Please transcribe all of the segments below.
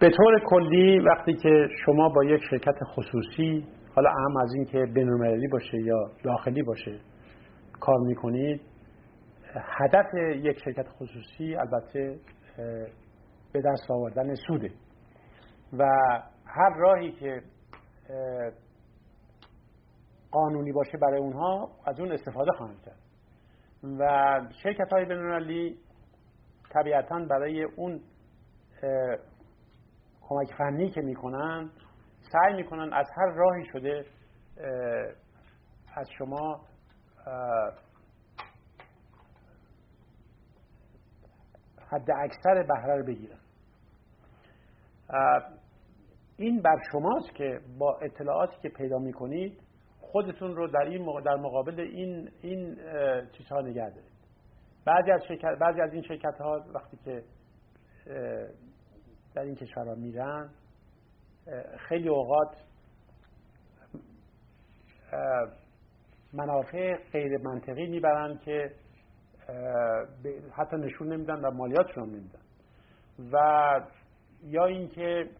به طور کلی وقتی که شما با یک شرکت خصوصی، حالا اهم از این که بین‌المللی باشه یا داخلی باشه، کار میکنید، هدف یک شرکت خصوصی البته به دست آوردن سوده و هر راهی که قانونی باشه برای اونها از اون استفاده خواهند کرد و شرکت‌های بین‌المللی طبیعتاً برای اون کمک فنی که میکنن سعی میکنن از هر راهی شده از شما حد اکثر بهره رو بگیرن. این بر شماست که با اطلاعاتی که پیدا میکنید خودتون رو در مقابل این چیزها نگه دارید. بعضی از این شرکت ها وقتی که در این کشورها میرن خیلی اوقات منافع غیر منطقی میبرن که حتی نشون نمیدن و مالیاتشون هم نمیدن و یا اینکه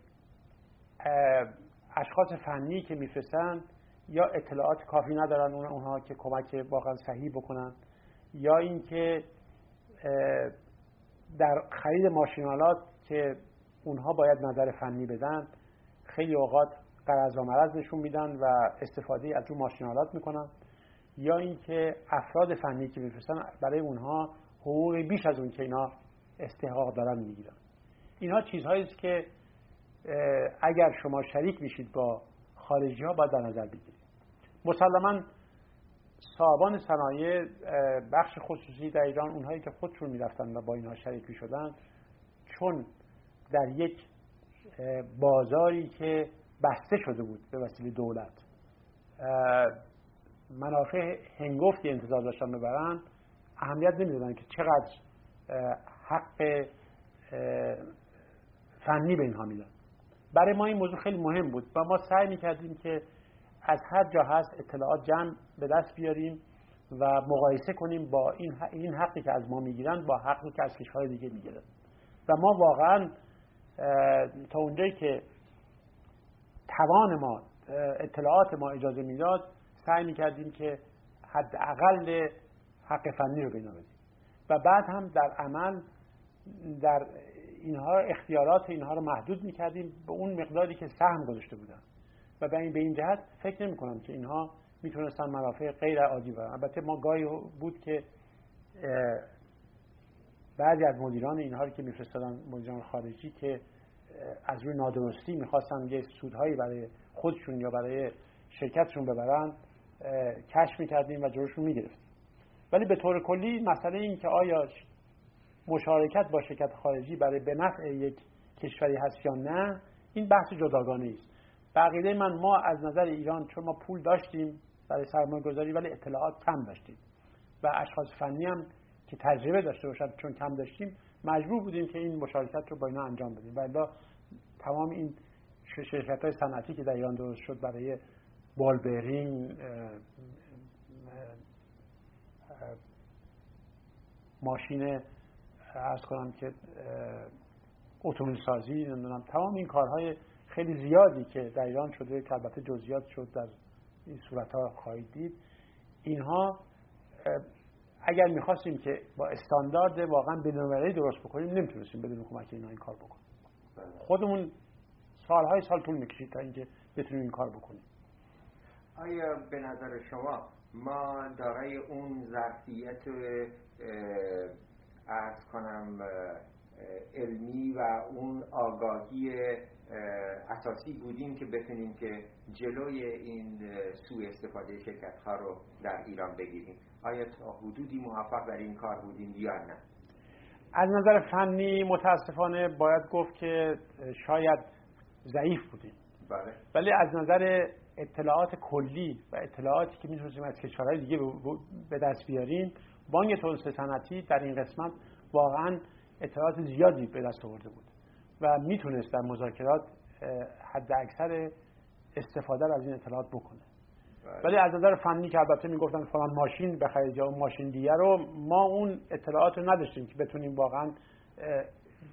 اشخاص فنی که میفرستن یا اطلاعات کافی ندارن اونها که کمک واقعا صحیح بکنن یا اینکه در خرید ماشینالات که اونها باید نظر فنی بدن خیلی اوقات قرض و مرض نشون میدن و استفاده از اون ماشینالات میکنن یا اینکه افراد فنی که میفرستن برای اونها حقوق بیش از اون که اینا استحقاق دارن میگیرن. اینها چیزهایی است که اگر شما شریک میشید با خارجی ها باید در نظر بگیرید. مسلما صاحبان صنایع بخش خصوصی در ایران، اونهایی که خودشون میرفتن و با اینها شریک میشدن، چون در یک بازاری که بسته شده بود به وسیله دولت منافع هنگفتی انتظار داشتن ببرن، اهمیت نمیدادن که چقدر حق فنی به اینها میدن. برای ما این موضوع خیلی مهم بود و ما سعی میکردیم که از هر جا هست اطلاعات جمع به دست بیاریم و مقایسه کنیم با این حقی که از ما میگیرن با حقی که از کشورهای دیگه میگیرن و ما واقعا تا اونجایی که توان ما، اطلاعات ما اجازه میداد، سعی میکردیم که حداقل حق فنی رو بنا بدیم و بعد هم در عمل در اینها اختیارات اینها رو محدود میکردیم به اون مقداری که سهم گذاشته بودن و به این جهت فکر نمی کنم که اینها میتونستن منافع غیر عادی باشن. البته ما گاهی بود که بعضی از مدیران اینها رو که میفرستادن، مدیران خارجی که از روی نادرستی میخواستن یه سودهایی برای خودشون یا برای شرکتشون ببرن، کشف میکردیم و جلوشون میگرفتیم. ولی به طور کلی مسئله این که آیا مشارکت با شرکت خارجی برای به نفع یک کشوری هست یا نه، این بحث جداگانه است. بقیده من ما از نظر ایران، چون ما پول داشتیم برای سرمایه گذاری ولی اطلاعات کم داشتیم و اشخاص فنی هم که تجربه داشته باشن چون کم داشتیم، مجبور بودیم که این مشارکت رو با اینا انجام بدیم و الا تمام این شرکت‌های صنعتی که در ایران درست شد برای بالبرین، ماشین عرض کنم که اتومبیل سازی، نمیدونم، تمام این کارهای خیلی زیادی که در ایران شده که البته جزئیات شد در این صورت‌ها خواهید دید، اینها اگر می‌خواستیم که با استاندارد واقعا بین‌المللی درست بکنیم نمی‌تونستیم بدون کمک اینا این کار بکنیم. خودمون سال‌های سال طول می‌کشید تا اینکه بتونیم این کار بکنیم. آیا به نظر شما ما دارای اون ظرفیت عرض کنم علمی و اون آگاهی اساسی بودیم که بتونیم که جلوی این سوء استفاده شرکت‌ها رو در ایران بگیریم؟ آیا تا حدودی موفق در این کار بودیم یا نه؟ از نظر فنی متاسفانه باید گفت که شاید ضعیف بودیم. بله. ولی از نظر اطلاعات کلی و اطلاعاتی که می‌تونیم از کشورهای دیگه به دست بیاریم، بانک توسعه صنعتی در این قسمت واقعاً اطلاعات زیادی به دست آورده بود و میتونست در مذاکرات حد اکثر استفاده از این اطلاعات بکنه. ولی از نظر فنی که البته میگفتن فلان ماشین بخرید یا اون ماشین دیگه رو، ما اون اطلاعات رو نداشتیم که بتونیم واقعا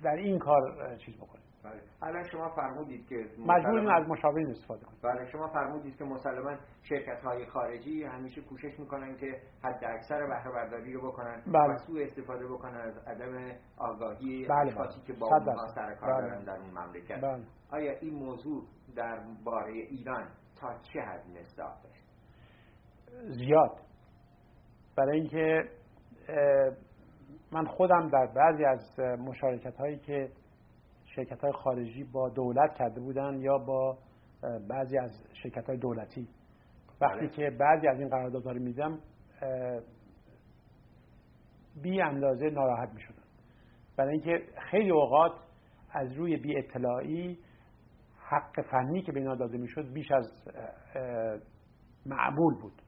در این کار چیز بکنیم. بله. الان شما فرمودید که مجبوریم از مشاورین استفاده کنیم. بله شما فرمودید که مسلماً شرکت‌های خارجی همیشه کوشش می‌کنن که حداکثر بهره برداری رو بکنن، بله. سوء استفاده بکنن از عدم آگاهی اشخاصی که با اونها سر کار دارن در این مملکت. بله. آیا این موضوع در باره ایران تا چه حد مصداق داره؟ زیاد. برای اینکه من خودم در بعضی از مشارکت‌هایی که شرکت‌های خارجی با دولت کرده بودن یا با بعضی از شرکت‌های دولتی، وقتی که بعضی از این قراردادها رو می‌دیدم بی اندازه ناراحت می‌شدم، برای اینکه خیلی اوقات از روی بی اطلاعی حق فنی که به اینا داده می‌شد بیش از معمول بود.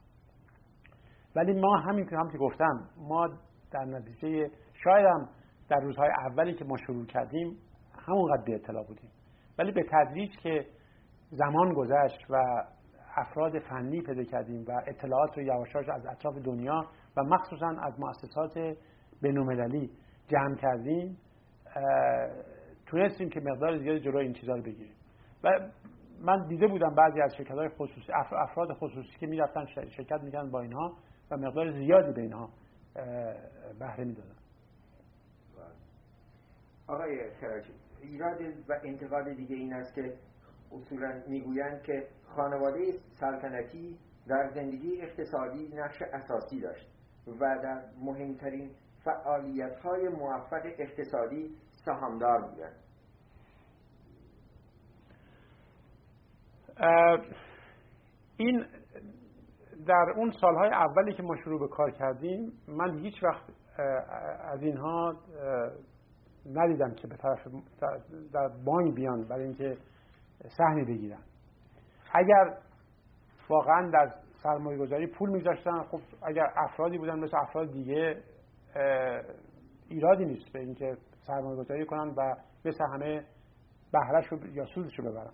ولی ما همین که گفتم، ما در نتیجه شاید هم در روزهای اولی که ما شروع کردیم همونقدر به اطلاع بودیم، ولی به تدریج که زمان گذشت و افراد فنی پیدا کردیم و اطلاعات رو یواشاش از اطراف دنیا و مخصوصا از مؤسسات بین‌المللی جمع کردیم، تونستیم که مقدار زیادی جلوی این چیزا رو بگیریم. و من دیده بودم بعضی از شرکت‌های خصوصی، افراد خصوصی که می‌رفتن شرکت می‌کردن با اینها و مقدار زیادی به اینها بهره می‌دادن. آقای خردجو، ایراد و انتقاد دیگه این است که اصولاً میگویند که خانواده سلطنتی در زندگی اقتصادی نقش اساسی داشت و در مهمترین فعالیت‌های موفق اقتصادی سهامدار بودند. این در اون سالهای اولی که ما شروع به کار کردیم، من هیچ وقت از اینها ندیدم که به طرف در بانک بیان برای اینکه سهمی بگیرن. اگر واقعا در سرمایه گذاری پول میذاشتن، خب اگر افرادی بودن مثل افراد دیگه ایرادی نیست به اینکه سرمایه گذاری کنن و مثل همه بهره‌ش رو یا سودش رو ببرن.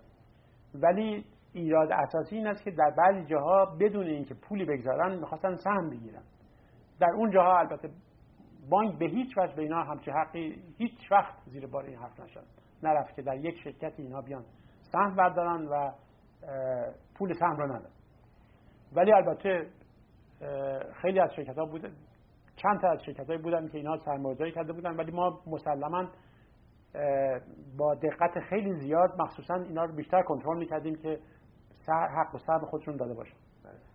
ولی ایراد اساسی این است که در بعضی جاها بدون اینکه پولی بگذارن میخواستن سهم بگیرن. در اون جاها البته بانک به هیچ وجه به اینا همچین حقی هیچ وقت زیر بار این حرف نرفت که در یک شرکت اینا بیان سهم بردارن و پول سهم رو ندن. ولی البته خیلی از شرکت‌ها بوده، چند تا از شرکت‌هایی بودن که اینا سرمایه‌گذاری کرده بودن، ولی ما مسلماً با دقت خیلی زیاد مخصوصاً اینا رو بیشتر کنترل می‌کردیم که حق و سهم خودشون داده باشن.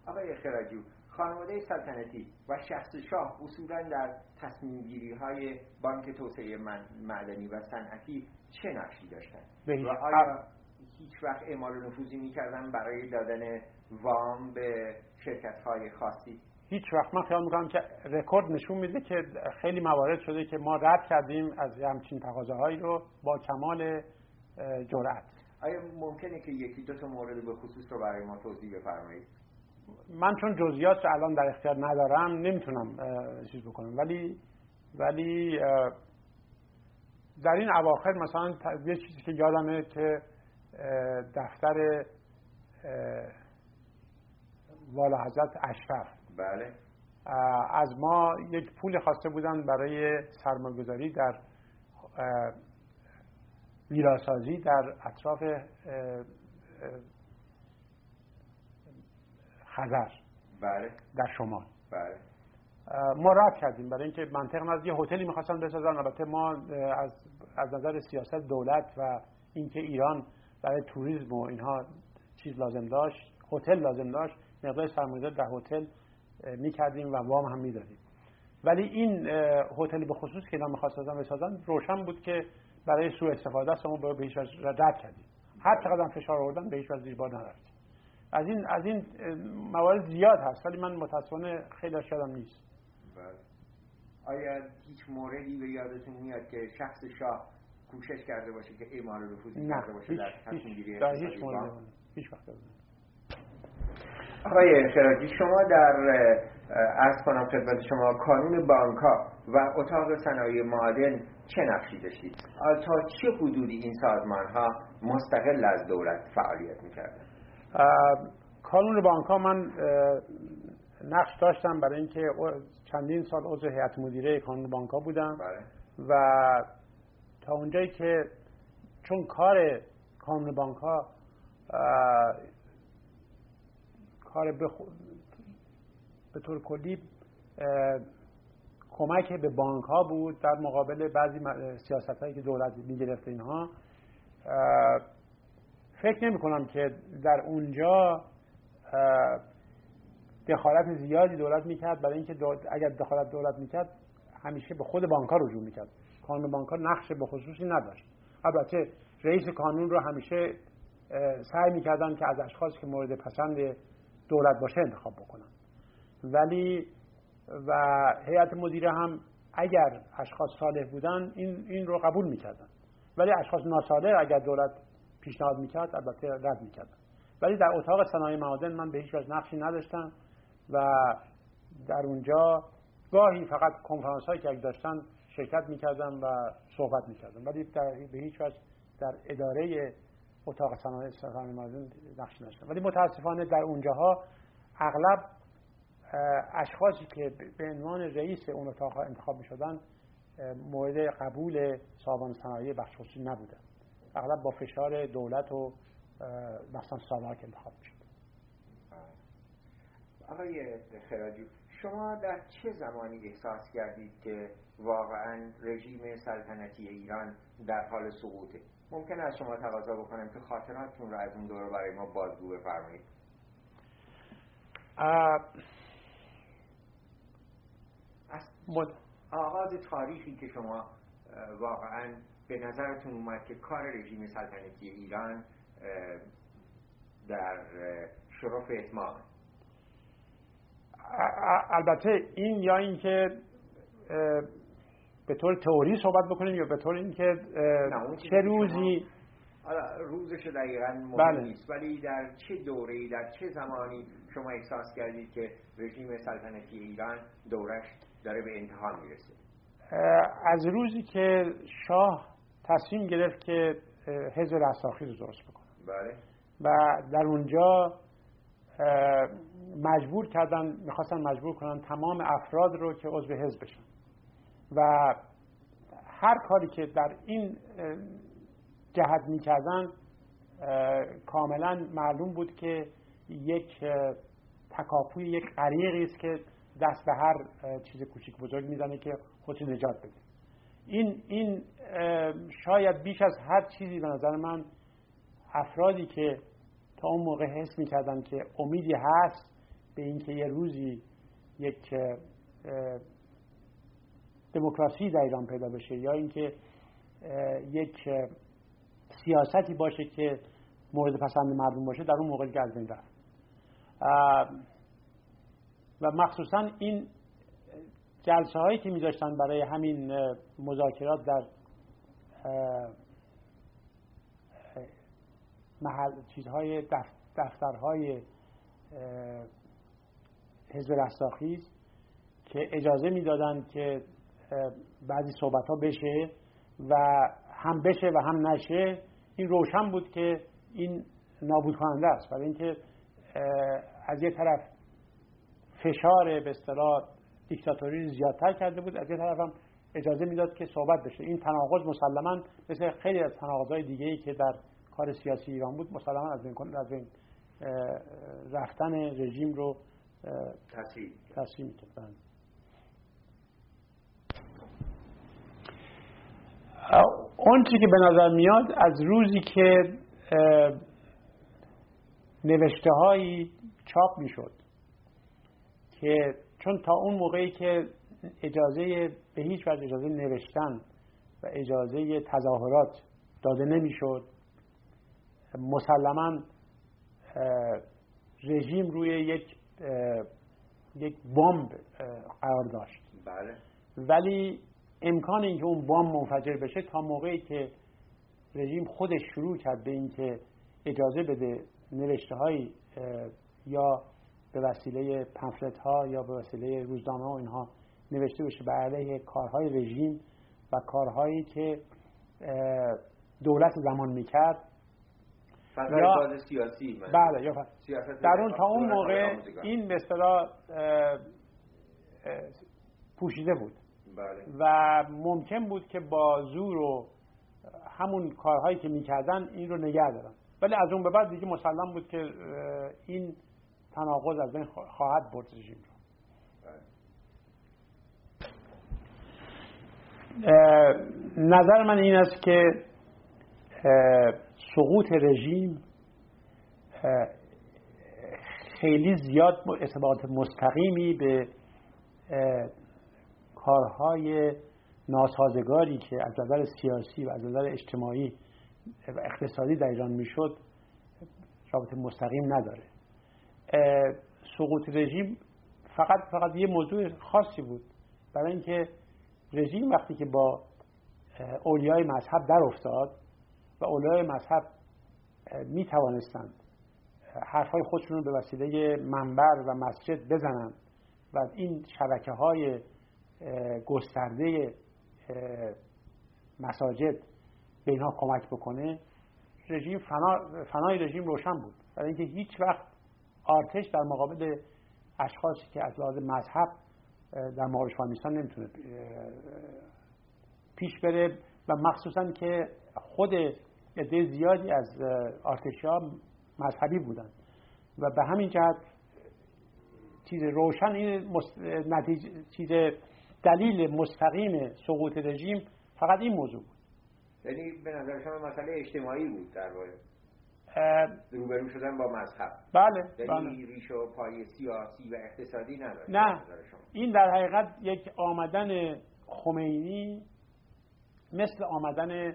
آقای خردجو، خانواده سلطنتی و شخص شاه اصولاً در تصمیم‌گیری‌های بانک توسعه معدنی و صنعتی چه نقشی داشتند؟ و آیا هیچ وقت اعمال نفوذی می‌کردن برای دادن وام به شرکت‌های خاصی؟ هیچ وقت. من خیال می‌کنم که رکورد نشون میده که خیلی موارد شده که ما رد کردیم از همچین تقاضاهایی رو با کمال جرأت. آیا ممکنه که یکی دو تا مورد به خصوص رو برای ما توضیح بفرمایید؟ من چون جزئیات رو الان در اختیار ندارم نمیتونم چیز بکنم، ولی در این اواخر مثلا یه چیزی که یادمه که دفتر والا حضرت اشرف، بله، از ما یک پول خواسته بودن برای سرمایه‌گذاری در ویراسازی در اطراف خزر، بله، در شمال. بله. ما رد کردیم برای اینکه منطق نزد یه هتلی می‌خواستن بسازن. البته ما از نظر سیاست دولت و اینکه ایران برای توریسم و اینها چیز لازم داشت، هتل لازم داشت، مقدار سرمایه‌گذاری در هتل می‌کردیم و وام هم می‌دادیم. ولی این هتلی به خصوص که اینا می‌خواستن بسازن روشن بود که برای سوء استفاده است، ما به هیچ وجه رد کردیم. هر چقدر فشار آوردن به هیچ وجه زیر بار نرفت. از این موارد زیاد هست، ولی من متاسفانه خیلی شدم نیست. بله. آیا هیچ موردی به یادتون میاد که شخص شاه کوشش کرده باشه که اعمال نفوذ کرده باشه در تصمیم گیری؟ نه، هیچ مورد، هیچ وقت. آقای خردجو، شما در عرض کنم خدمت شما کانون بانک‌ها و اتاق صنایع معادن چه نقشی داشتید؟ تا چه حدودی این سازمان‌ها مستقل از دولت فعالیت می‌کردند؟ کانون بانک‌ها من نقش داشتم برای اینکه چندین سال عضو هیئت مدیره کانون بانک‌ها بودم. بله. و تا اونجایی که چون کار کانون بانک ها کار به طور کلی کمک به بانک ها بود در مقابل بعضی سیاست هایی که دولت میگرفت، اینها فکر نمی کنم که در اونجا دخالت زیادی دولت میکرد، برای اینکه اگر دخالت دولت میکرد همیشه به خود بانک ها رجوع میکرد. کانون بانک ها نقش به خصوصی نداشت. البته رئیس کانون رو همیشه سعی میکردن که از اشخاصی که مورد پسند دولت باشه انتخاب بکنن، ولی و هیئت مدیره هم اگر اشخاص صالح بودن این رو قبول میکردن، ولی اشخاص ناصالح اگر دولت پیشنهاد میکرد البته رد میکردن. ولی در اتاق صنایع معادن من به هیچ وجه نقشی نداشتم و در اونجا گاهی فقط کنفرانس هایی که داشتن شرکت میکردم و صحبت میکردم، ولی به هیچ وجه در اداره اتاق صنایع معادن نقشی نداشتم. ولی متاسفانه در اونجاها اغلب اشخاصی که به عنوان رئیس اون اتاقها انتخاب میشدن مورد قبول صاحبان صنایع بخش خصوصی نبودن، اغلب با فشار دولت و مثلا ساماک انتخاب میشد. آقای خردجو، شما در چه زمانی احساس کردید که واقعا رژیم سلطنتی ایران در حال سقوطه؟ ممکن است شما تقاضا بکنم که خاطراتتون را از اون دوره برای ما بازگو بفرمایید. آغاز تاریخی که شما واقعا به نظرتون اومد که کار رژیم سلطنتی ایران در شرف اتمام. البته این یا این که به طور تئوری صحبت بکنیم یا به طور این که چه روزی، روزش دقیقا مهم نیست، ولی در چه دوره‌ای در چه زمانی شما احساس کردید که رژیم سلطنتی ایران دورش داره به انتها میرسه؟ از روزی که شاه تصمیم گرفت که حزب رستاخیز رو درست بکنه. بله. و در اونجا میخواستن مجبور کنن تمام افراد رو که عضو حزب بشن و هر کاری که در این جهت میکردن کاملا معلوم بود که یک تکاپوی یک غریقی است که دست به هر چیز کوچیک بزرگ میزنه که خودش نجات بده. این شاید بیش از هر چیزی به نظر من افرادی که تا اون موقع حس میکردن که امیدی هست به اینکه یه روزی یک دموکراسی در ایران پیدا بشه یا اینکه یک سیاستی باشه که مورد پسند مردم باشه، در اون موقع دیگه از بین رفت. و مخصوصا این جلسه هایی که میذاشتن برای همین مذاکرات در محل چیزهای دفترهای حزب رستاخیز که اجازه میدادن که بعضی صحبت‌ها بشه و هم بشه و هم نشه، این روشن بود که این نابود کننده است، برای اینکه از یک طرف فشار به اصطلاح دیکتاتوری زیادتر کرده بود، از یک طرف هم اجازه میداد که صحبت بشه. این تناقض مسلماً مثل خیلی از تناقض‌های دیگه‌ای که در کار سیاسی ایران بود مسلماً از این رفتن رژیم رو تصمیم کردن. اون چیزی که به نظر میاد از روزی که نوشته هایی چاپ میشد که چون تا اون موقعی که اجازه به هیچ وجه اجازه نوشتن و اجازه تظاهرات داده نمیشد، مسلماً رژیم روی یک بمب قرار داشت. بله. ولی امکان اینکه اون بمب منفجر بشه تا موقعی که رژیم خودش شروع کرد به اینکه اجازه بده نوشته‌هایی یا به وسیله پمفلت‌ها یا به وسیله روزنامه‌ها اینها نوشته بشه به علیه کارهای رژیم و کارهایی که دولت زمان میکرد یا سیاسی بله یا در اون تا اون موقع این به اصطلاح پوشیده بود. بله. و ممکن بود که با زور و همون کارهایی که میکردن این رو نگه دارن. ولی از اون به بعد دیگه مسلم بود که این تناقض از بین خواهد برد رژیم رو. نظر من این است که سقوط رژیم خیلی زیاد ارتباط مستقیمی به کارهای ناسازگاری که از نظر سیاسی و از نظر اجتماعی و اقتصادی در ایران میشد رابطه مستقیم نداره. سقوط رژیم فقط یه موضوع خاصی بود، برای اینکه رژیم وقتی که با اولیای مذهب در افتاد و اولیای مذهب می توانستند حرفهای خودشون رو به وسیله منبر و مسجد بزنند و این شبکه های گسترده مساجد به اینها کمک بکنه، رژیم فنای رژیم روشن بود، برای اینکه هیچ وقت آرتش در مقابل اشخاصی که از لحاظ مذهب در مقابل فامیستان نمیتونه پیش بره و مخصوصا که خود عده زیادی از آرتشی‌ها مذهبی بودن و به همین جهت چیز روشن این نتیجه چیز دلیل مستقیم سقوط رژیم فقط این موضوع بود. یعنی به نظر شما مسئله اجتماعی بود در واقع، روبرو شدن با مذهب. بله، یعنی ریشه و پایه سیاسی و اقتصادی نداشت. نه، این در حقیقت یک آمدن خمینی مثل آمدن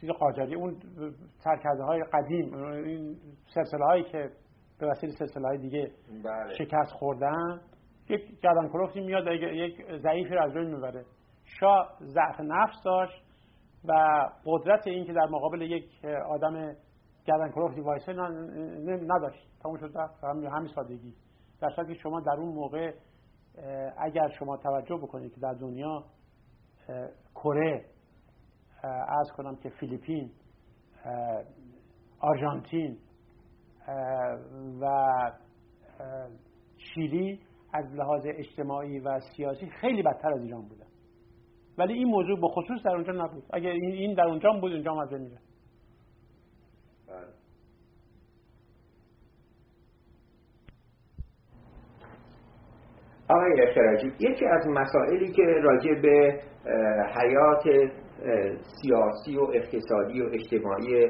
چیز قاجاری، اون سرکرده‌های قدیم، این سلسله‌هایی که به وسیله سلسله‌های دیگه بله. شکست خوردن، یک گردنکلفتی میاد یک ضعیفی رو از روی میبره. شاه ضعف نفس داشت و قدرت این که در مقابل یک آدم گردنکلفتی وایسه نداشت. تموم شد همین سادگی. در حالی که شما در اون موقع اگر شما توجه بکنید که در دنیا کره، عرض کنم که فیلیپین، آرژانتین و شیلی از لحاظ اجتماعی و سیاسی خیلی بدتر از ایران بودن، ولی این موضوع به خصوص در اونجا نبود. اگر این در اونجا بود، اونجا هم از میره. آقای خردجو، یکی از مسائلی که راجع به حیات سیاسی و اقتصادی و اجتماعی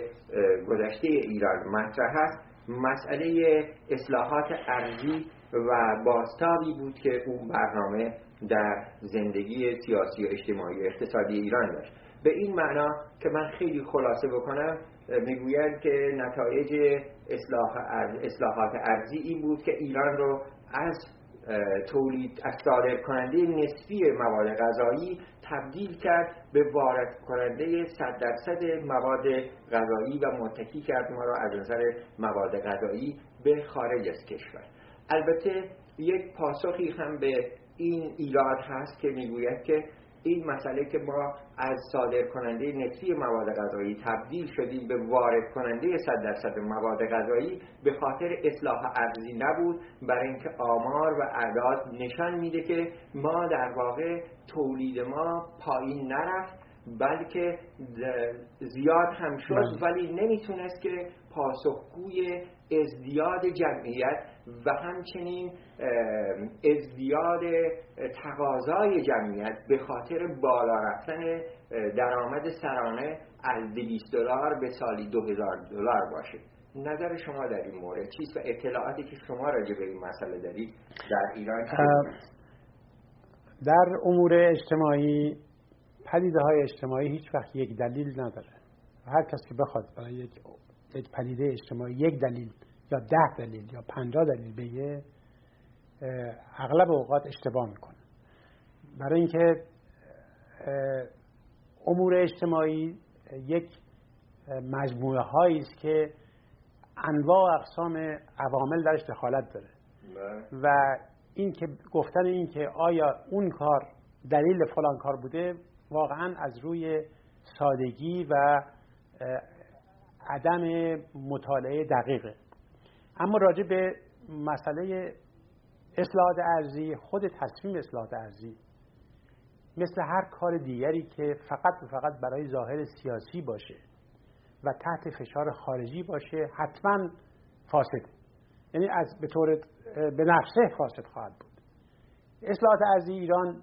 گذشته ایران مطرح است مسئله اصلاحات ارضی و بازتابی بود که اون برنامه در زندگی سیاسی و اجتماعی اقتصادی ایران داشت. به این معنا که من خیلی خلاصه بکنم، میگوید که نتایج اصلاحات ارضی این بود که ایران رو از صادر کننده نسبی مواد غذایی تبدیل کرد به وارد کننده 100% مواد غذایی و متکی کرد ما را از نظر مواد غذایی به خارج از کشور. البته یک پاسخی هم به این ایراد هست که میگوید که این مسئله که ما از صادر کننده نسبی مواد غذایی تبدیل شدیم به وارد کننده 100% مواد غذایی به خاطر اصلاح ارضی نبود، برای اینکه آمار و اعداد نشان میده که ما در واقع تولید ما پایین نرفت، بلکه زیاد هم شد، ولی نمیتونست که پاسخگوی ازدیاد جمعیت و همچنین ازدیاد تقاضای جمعیت به خاطر بالا رفتن درآمد سرانه از $200 به سالی $2000 باشه. نظر شما در این مورد چیست و اطلاعاتی که شما راجع به این مسئله دارید در ایران در امور اجتماعی؟ پدیده‌های اجتماعی هیچ وقت یک دلیل نداره. هر کسی که بخواد برای یک پدیده اجتماعی یک دلیل یا 10 دلیل یا 50 دلیل بگه، اغلب اوقات اشتباه میکنه، برای اینکه امور اجتماعی یک مجموعه هایی است که انواع اقسام عوامل درش دخالت داره و این که گفتن این که آیا اون کار دلیل فلان کار بوده واقعا از روی سادگی و عدم مطالعه دقیقه. اما راجع به مسئله اصلاحات ارزی، خود تصمیم اصلاحات ارزی مثل هر کار دیگری که فقط و فقط برای ظاهر سیاسی باشه و تحت فشار خارجی باشه حتما فاسد، یعنی از به نفسه فاسد خواهد بود. اصلاحات ارزی ایران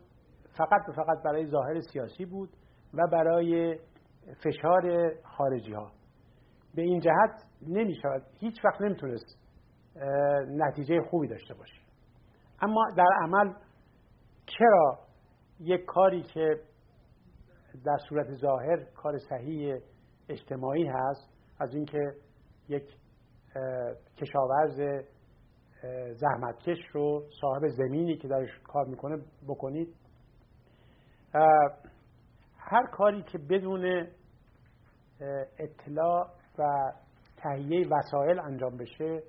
فقط و فقط برای ظاهر سیاسی بود و برای فشار خارجی ها. به این جهت نمیشود هیچ وقت نمیتونست نتیجه خوبی داشته باشه. اما در عمل چرا یک کاری که در صورت ظاهر کار صحیح اجتماعی هست، از اینکه یک کشاورز زحمتکش رو صاحب زمینی که درش کار میکنه بکنید، هر کاری که بدون اطلاع و تهیه وسایل انجام بشه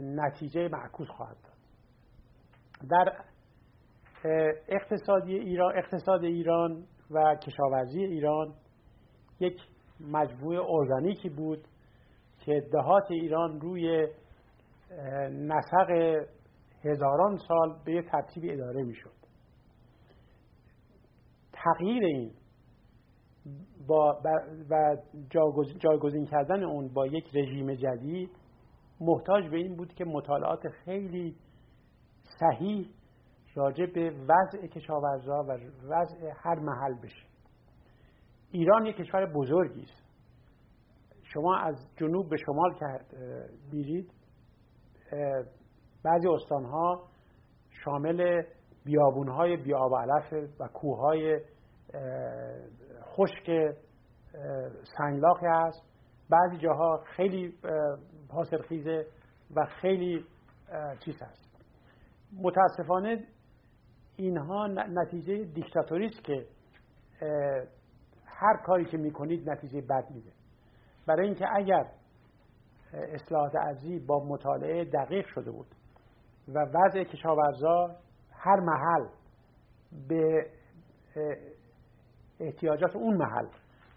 نتیجه معکوس خواهد داد. در اقتصاد ایران و کشاورزی ایران یک مجموعه ارگانیکی بود که دهات ایران روی نسق هزاران سال به ترتیب اداره می شد. تغییر این و جایگزین کردن اون با یک رژیم جدید محتاج به این بود که مطالعات خیلی صحیح راجع به وضع کشاورزا و وضع هر محل بشه. ایران یک کشور بزرگی است. شما از جنوب به شمال که میرید بعضی استانها شامل بیابونهای بیاب علف و کوههای خشک سنگلاخی است. بعضی جاها خیلی حاصلخیزه و خیلی چیز است. متاسفانه اینها نتیجه دیکتاتوری است که هر کاری که میکنید نتیجه بد میده. برای اینکه اگر اصلاحات ارضی با مطالعه دقیق شده بود و وضع کشاورزا هر محل به احتیاجات اون محل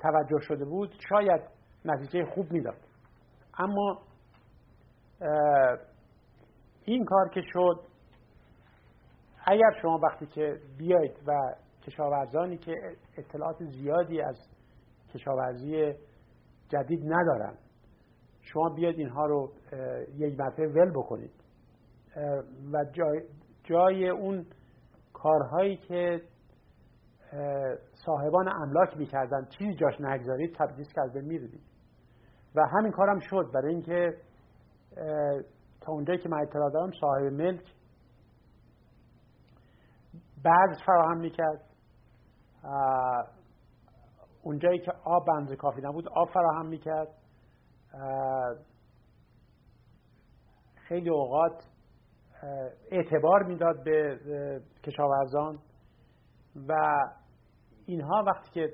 توجه شده بود شاید نتیجه خوب میداد. اما این کار که شد، اگر شما وقتی که بیاید و کشاورزانی که اطلاعات زیادی از کشاورزی جدید ندارن شما بیاید اینها رو یک مرتبه ول بکنید و جای اون کارهایی که صاحبان املاک میکردن چیزی جاش نگذارید، تبدیل کرده میردید. و همین کارم شد. برای اینکه تا اونجایی که من اطلاع دارم صاحب ملک بعض فراهم میکرد، اونجایی که آب بنظر کافی نبود آب فراهم میکرد، خیلی اوقات اعتبار میداد به کشاورزان و اینها وقتی که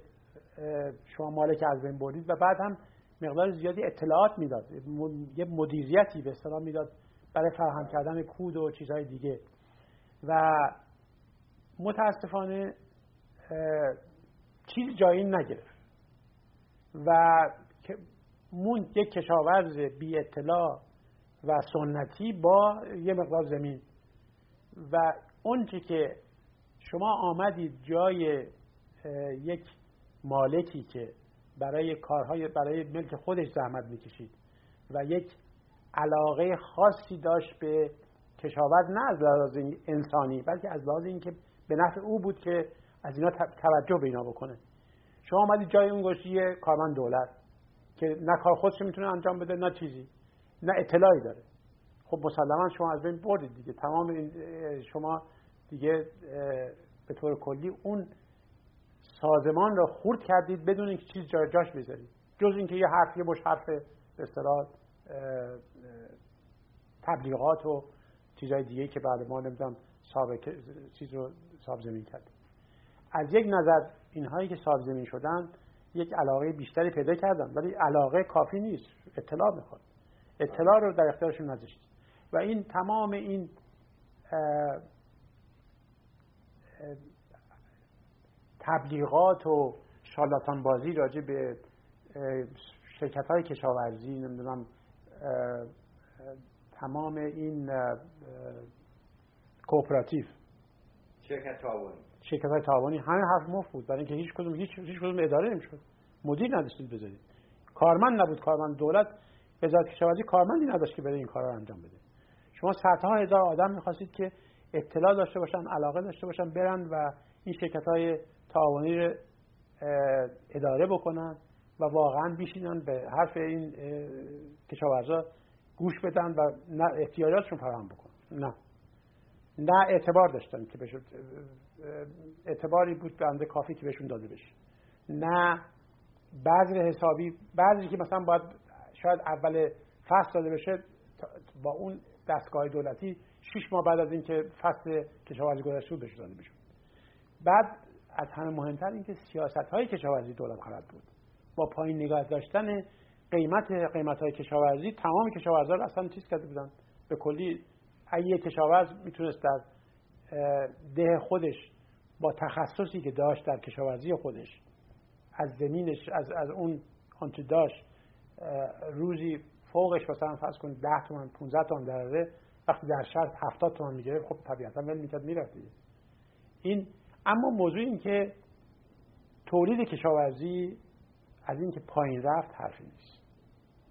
شما مالک از بین بردید و بعد هم مقدار زیادی اطلاعات میداد، یه مدیریتی به اصطلاح میداد برای فراهم کردن کود و چیزهای دیگه. و متاسفانه چیز جایی نگرفت و مون یک کشاورز بی اطلاع و سنتی با یه مقدار زمین. و اون چی که شما آمدید جای یک مالکی که برای کارهای برای ملک خودش زحمت میکشید و یک علاقه خاصی داشت به کشاورز، نه از لحاظ انسانی بلکه از لحاظ اینکه به نفع او بود که از اینا توجه به اینا بکنه، شما آمدید جای اون گوشی کارمند دولت که نه کار خودش میتونه انجام بده نه چیزی، نه اطلاعی داره. خب مسلما شما از بین بردید دیگه. تمام این شما دیگه به طور کلی اون سازمان را خورد کردید بدون اینکه چیز جاش بذارید، جز اینکه یه حرفی مش حرف به اصطلاح تبلیغات و چیزای دیگه که بعد ما نمیدونم سابقه چیز رو صاحب زمین کرد. از یک نظر اینهایی که صاحب زمین شدن یک علاقه بیشتری پیدا کردن، ولی علاقه کافی نیست، اطلاع میخواد. اطلاع رو در اختیارشون نذاشتید و این تمام این تبلیغات و شالاتان بازی راجع به شرکت‌های کشاورزی نمیدونم تمام این کوپراتیو، شرکت‌های تاوانی، همه حرف مفت بود، برای اینکه هیچ کدوم اداره نمی‌شد، مدیر نداشتید بذارید، کارمند نبود، کارمند دولت، وزارت کشاورزی کارمندی نداشت که بره این کارا رو انجام بده. شما صدها هزار آدم می‌خواستید که اطلاع داشته باشن، علاقه داشته باشن، برن و این شرکت‌های تاوانی رو اداره بکنن و واقعاً بشینن به حرف این کشاورزا گوش بدن و احتیاجاتشون فراهم بکنن. نه اعتبار داشتن که بهشون اعتباری بود به اندازه کافی که بهشون داده بشه. نه بذر حسابی، بذری که مثلا باید شاید اول فصل داده بشه با اون دستگاه دولتی 6 ماه بعد از اینکه فصل کشاورزی گذشته بود بهش داده بشه. بعد از همه مهمتر اینکه سیاست‌های کشاورزی دولت خراب بود. با پایین نگاه داشتن قیمت‌های کشاورزی تمام کشاورزا اصلا چیز کرده بودن. به کلی یه کشاورز میتونست در ده خودش با تخصصی که داشت در کشاورزی خودش از زمینش از اون آنچه داشت روزی فوقش مثلا فرض کن 10 تومن 15 تومن درآمد، وقتی در شهر 70 تومن میگرفت خب طبیعتا ول میکرد میرفت. این اما موضوع این که تولید کشاورزی از این که پایین رفت حرفی نیست.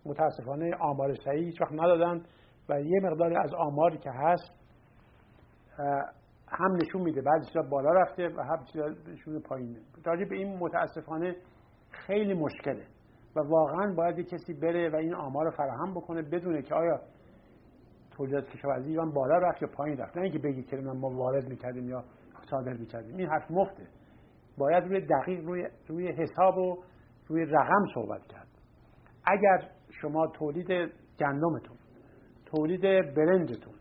متاسفانه آمار صحیح هیچ وقت ندادن و یه مقداری از آماری که هست هم نشون میده بعضی چیزا بالا رفته و هم چیزا نشون پایینه. راجع به این متاسفانه خیلی مشکله و واقعا باید یه کسی بره و این آمار رو فراهم بکنه بدونه که آیا تولیدات کشاورزی ایران بالا رفت یا پایین رفت، نه اینکه بگی که ما وارد میکردیم یا صادر میکردیم. این حرف مفته. باید روی دقیق روی حساب و روی رقم صحبت کرد. اگر شما تولید گندمتون، تولید برنجتون،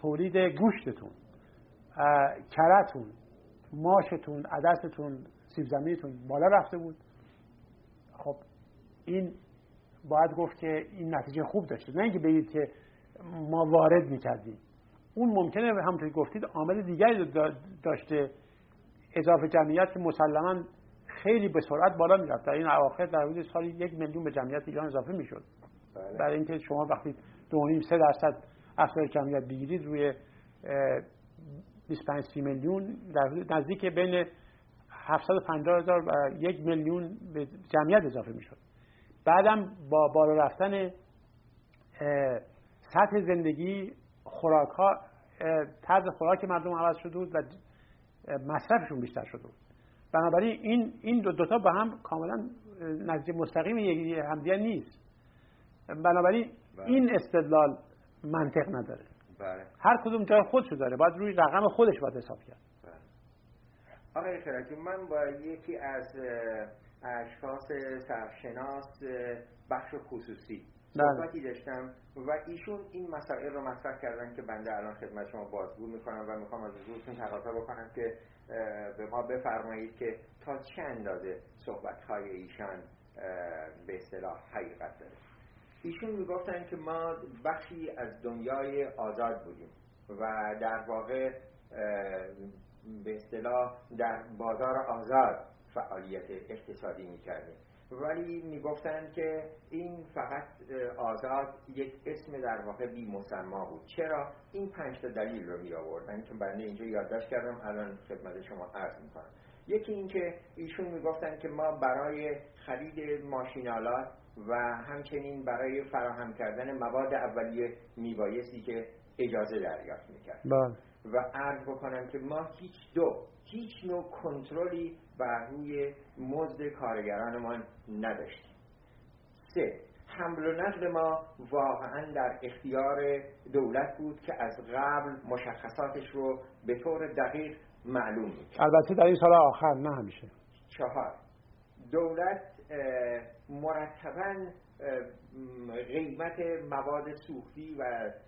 تولید گوشتتون، کرتون، ماشتون، عدستون، سیب زمینیتون بالا رفته بود، خب این باید گفت که این نتیجه خوب داشته، نه اینکه بگید که ما وارد میکردیم. اون ممکنه همونطور که گفتید عامل دیگری داشته، اضافه جمعیت که مسلماً خیلی به سرعت بالا میرفت. در این اواخر در حدود سال 1 میلیون به جمعیت ایران اضافه میشد. برای اینکه شما وقتی 2.5-3% افزایش جمعیت بگیرید روی 25 میلیون، در حدود نزدیک بین 750,000 و 1 میلیون به جمعیت اضافه میشد. بعدم با بالا رفتن سطح زندگی، خوراک‌ها، طرز خوراک مردم عوض شده بود و مصرفشون بیشتر شده بود. بنابراین این دو تا با هم کاملا نزدیک مستقیم همدیگر نیست. بنابراین این استدلال منطق نداره. بله. هر کدوم جای خودشو داره. باید روی رقم خودش باید حساب کرد. آقای خردجو، من با یکی از اشخاص سرشناس بخش خصوصی صحبتی داشتم و ایشون این مسائل رو مطرح کردن که بنده الان خدمت شما بازگو میکنم و میخوام از حضورتون تقاضا بکنم که به ما بفرمایید که تا چه اندازه صحبت‌های ایشان به اصطلاح حقیقت داره. ایشون میگفتن که ما بخشی از دنیای آزاد بودیم و در واقع به اصطلاح در بازار آزاد فعالیت اقتصادی میکردیم، ولی میگفتن که این فقط آزاد یک اسم در واقع بی‌مسما بود. چرا؟ این 5 تا دلیل رو میآوردن که بنده اینجا یادداشت کردم الان خدمت شما عرض میکنم. یکی این که ایشون میگفتن که ما برای خرید ماشین‌آلات و همچنین برای فراهم کردن مواد اولیه میبایستی که اجازه دریافت میکرد. و عرض بکنم که ما هیچ نوع کنترلی بر روی مزد کارگرانمان نداشتیم. 3. حمل و نقل ما واقعا در اختیار دولت بود که از قبل مشخصاتش رو به طور دقیق معلوم میکرد. البته در این سال آخر، نه همیشه. 4. دولت مرتباً قیمت مواد سوختی و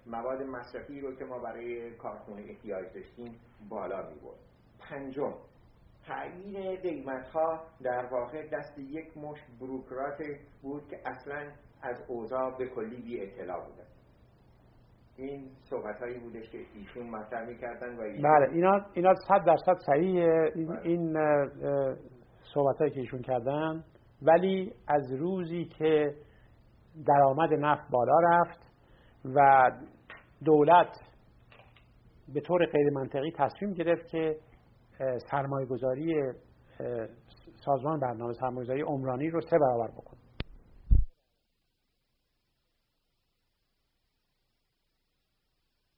مواد مصرفی رو که ما برای کارخونه احتیاج داشتیم بالا می برد. 5. تعیین قیمت‌ها در واقع دست یک مشت بروکرات بود که اصلاً از اوضاع به کلی بی اطلاع بودن. این صحبت‌هایی بودش که ایشون مطرح می‌کردن و بله، اینا 100% صحیحه. این صحبت‌هایی که ایشون کردن، ولی از روزی که درآمد نفت بالا رفت و دولت به طور غیر منطقی تصمیم گرفت که سرمایه‌گذاری سازمان برنامه سرمایه‌گذاری عمرانی رو 3 برابر بکنه.